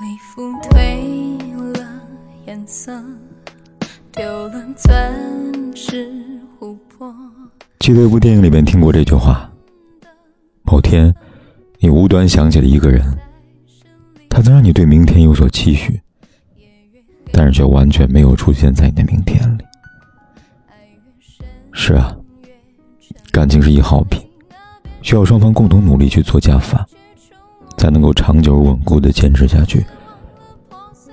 礼服褪了颜色，丢了钻石琥珀。记得一部电影里面听过这句话，某天你无端想起了一个人，他曾让你对明天有所期许，但是却完全没有出现在你的明天里。是啊，感情是一号品，需要双方共同努力去做加法，才能够长久稳固的坚持下去。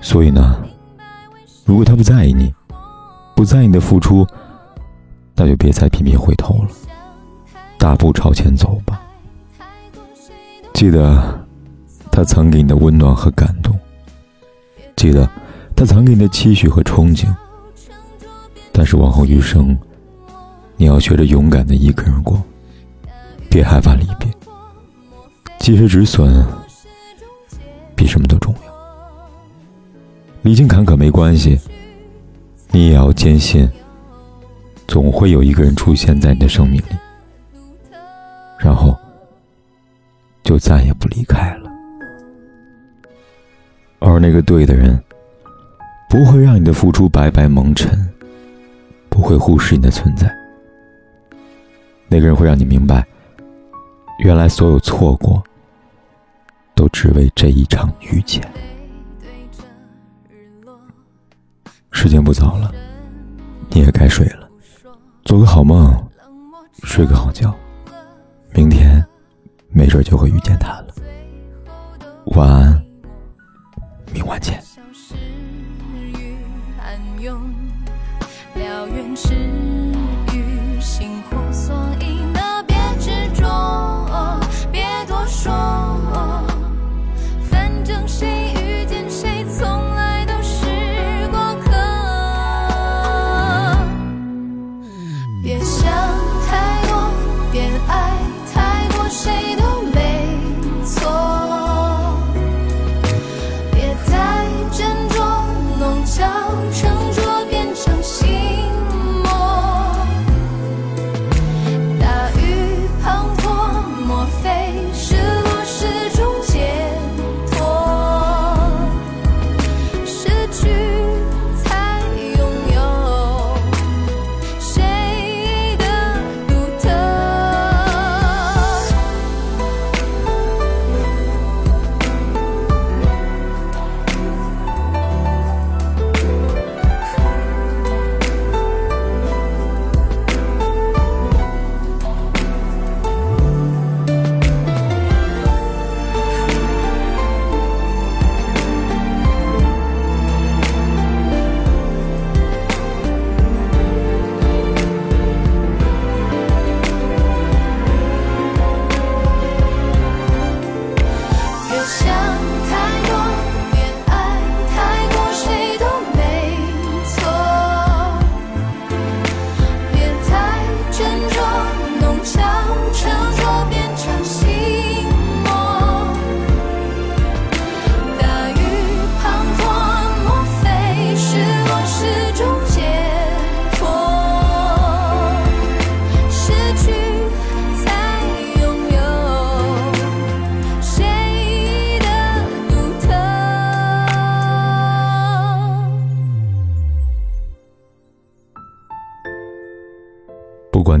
所以呢，如果他不在意你，不在意你的付出，那就别再频频回头了，大步朝前走吧。记得他曾给你的温暖和感动，记得他曾给你的期许和憧憬，但是往后余生，你要学着勇敢的一个人过，别害怕离别。及时止损比什么都重要。历经坎坷没关系，你也要坚信，总会有一个人出现在你的生命里，然后就再也不离开了。而那个对的人，不会让你的付出白白蒙尘，不会忽视你的存在。那个人会让你明白，原来所有错过都只为这一场遇见。时间不早了，你也该睡了，做个好梦，睡个好觉，明天没准就会遇见他了。晚安，明晚见。不管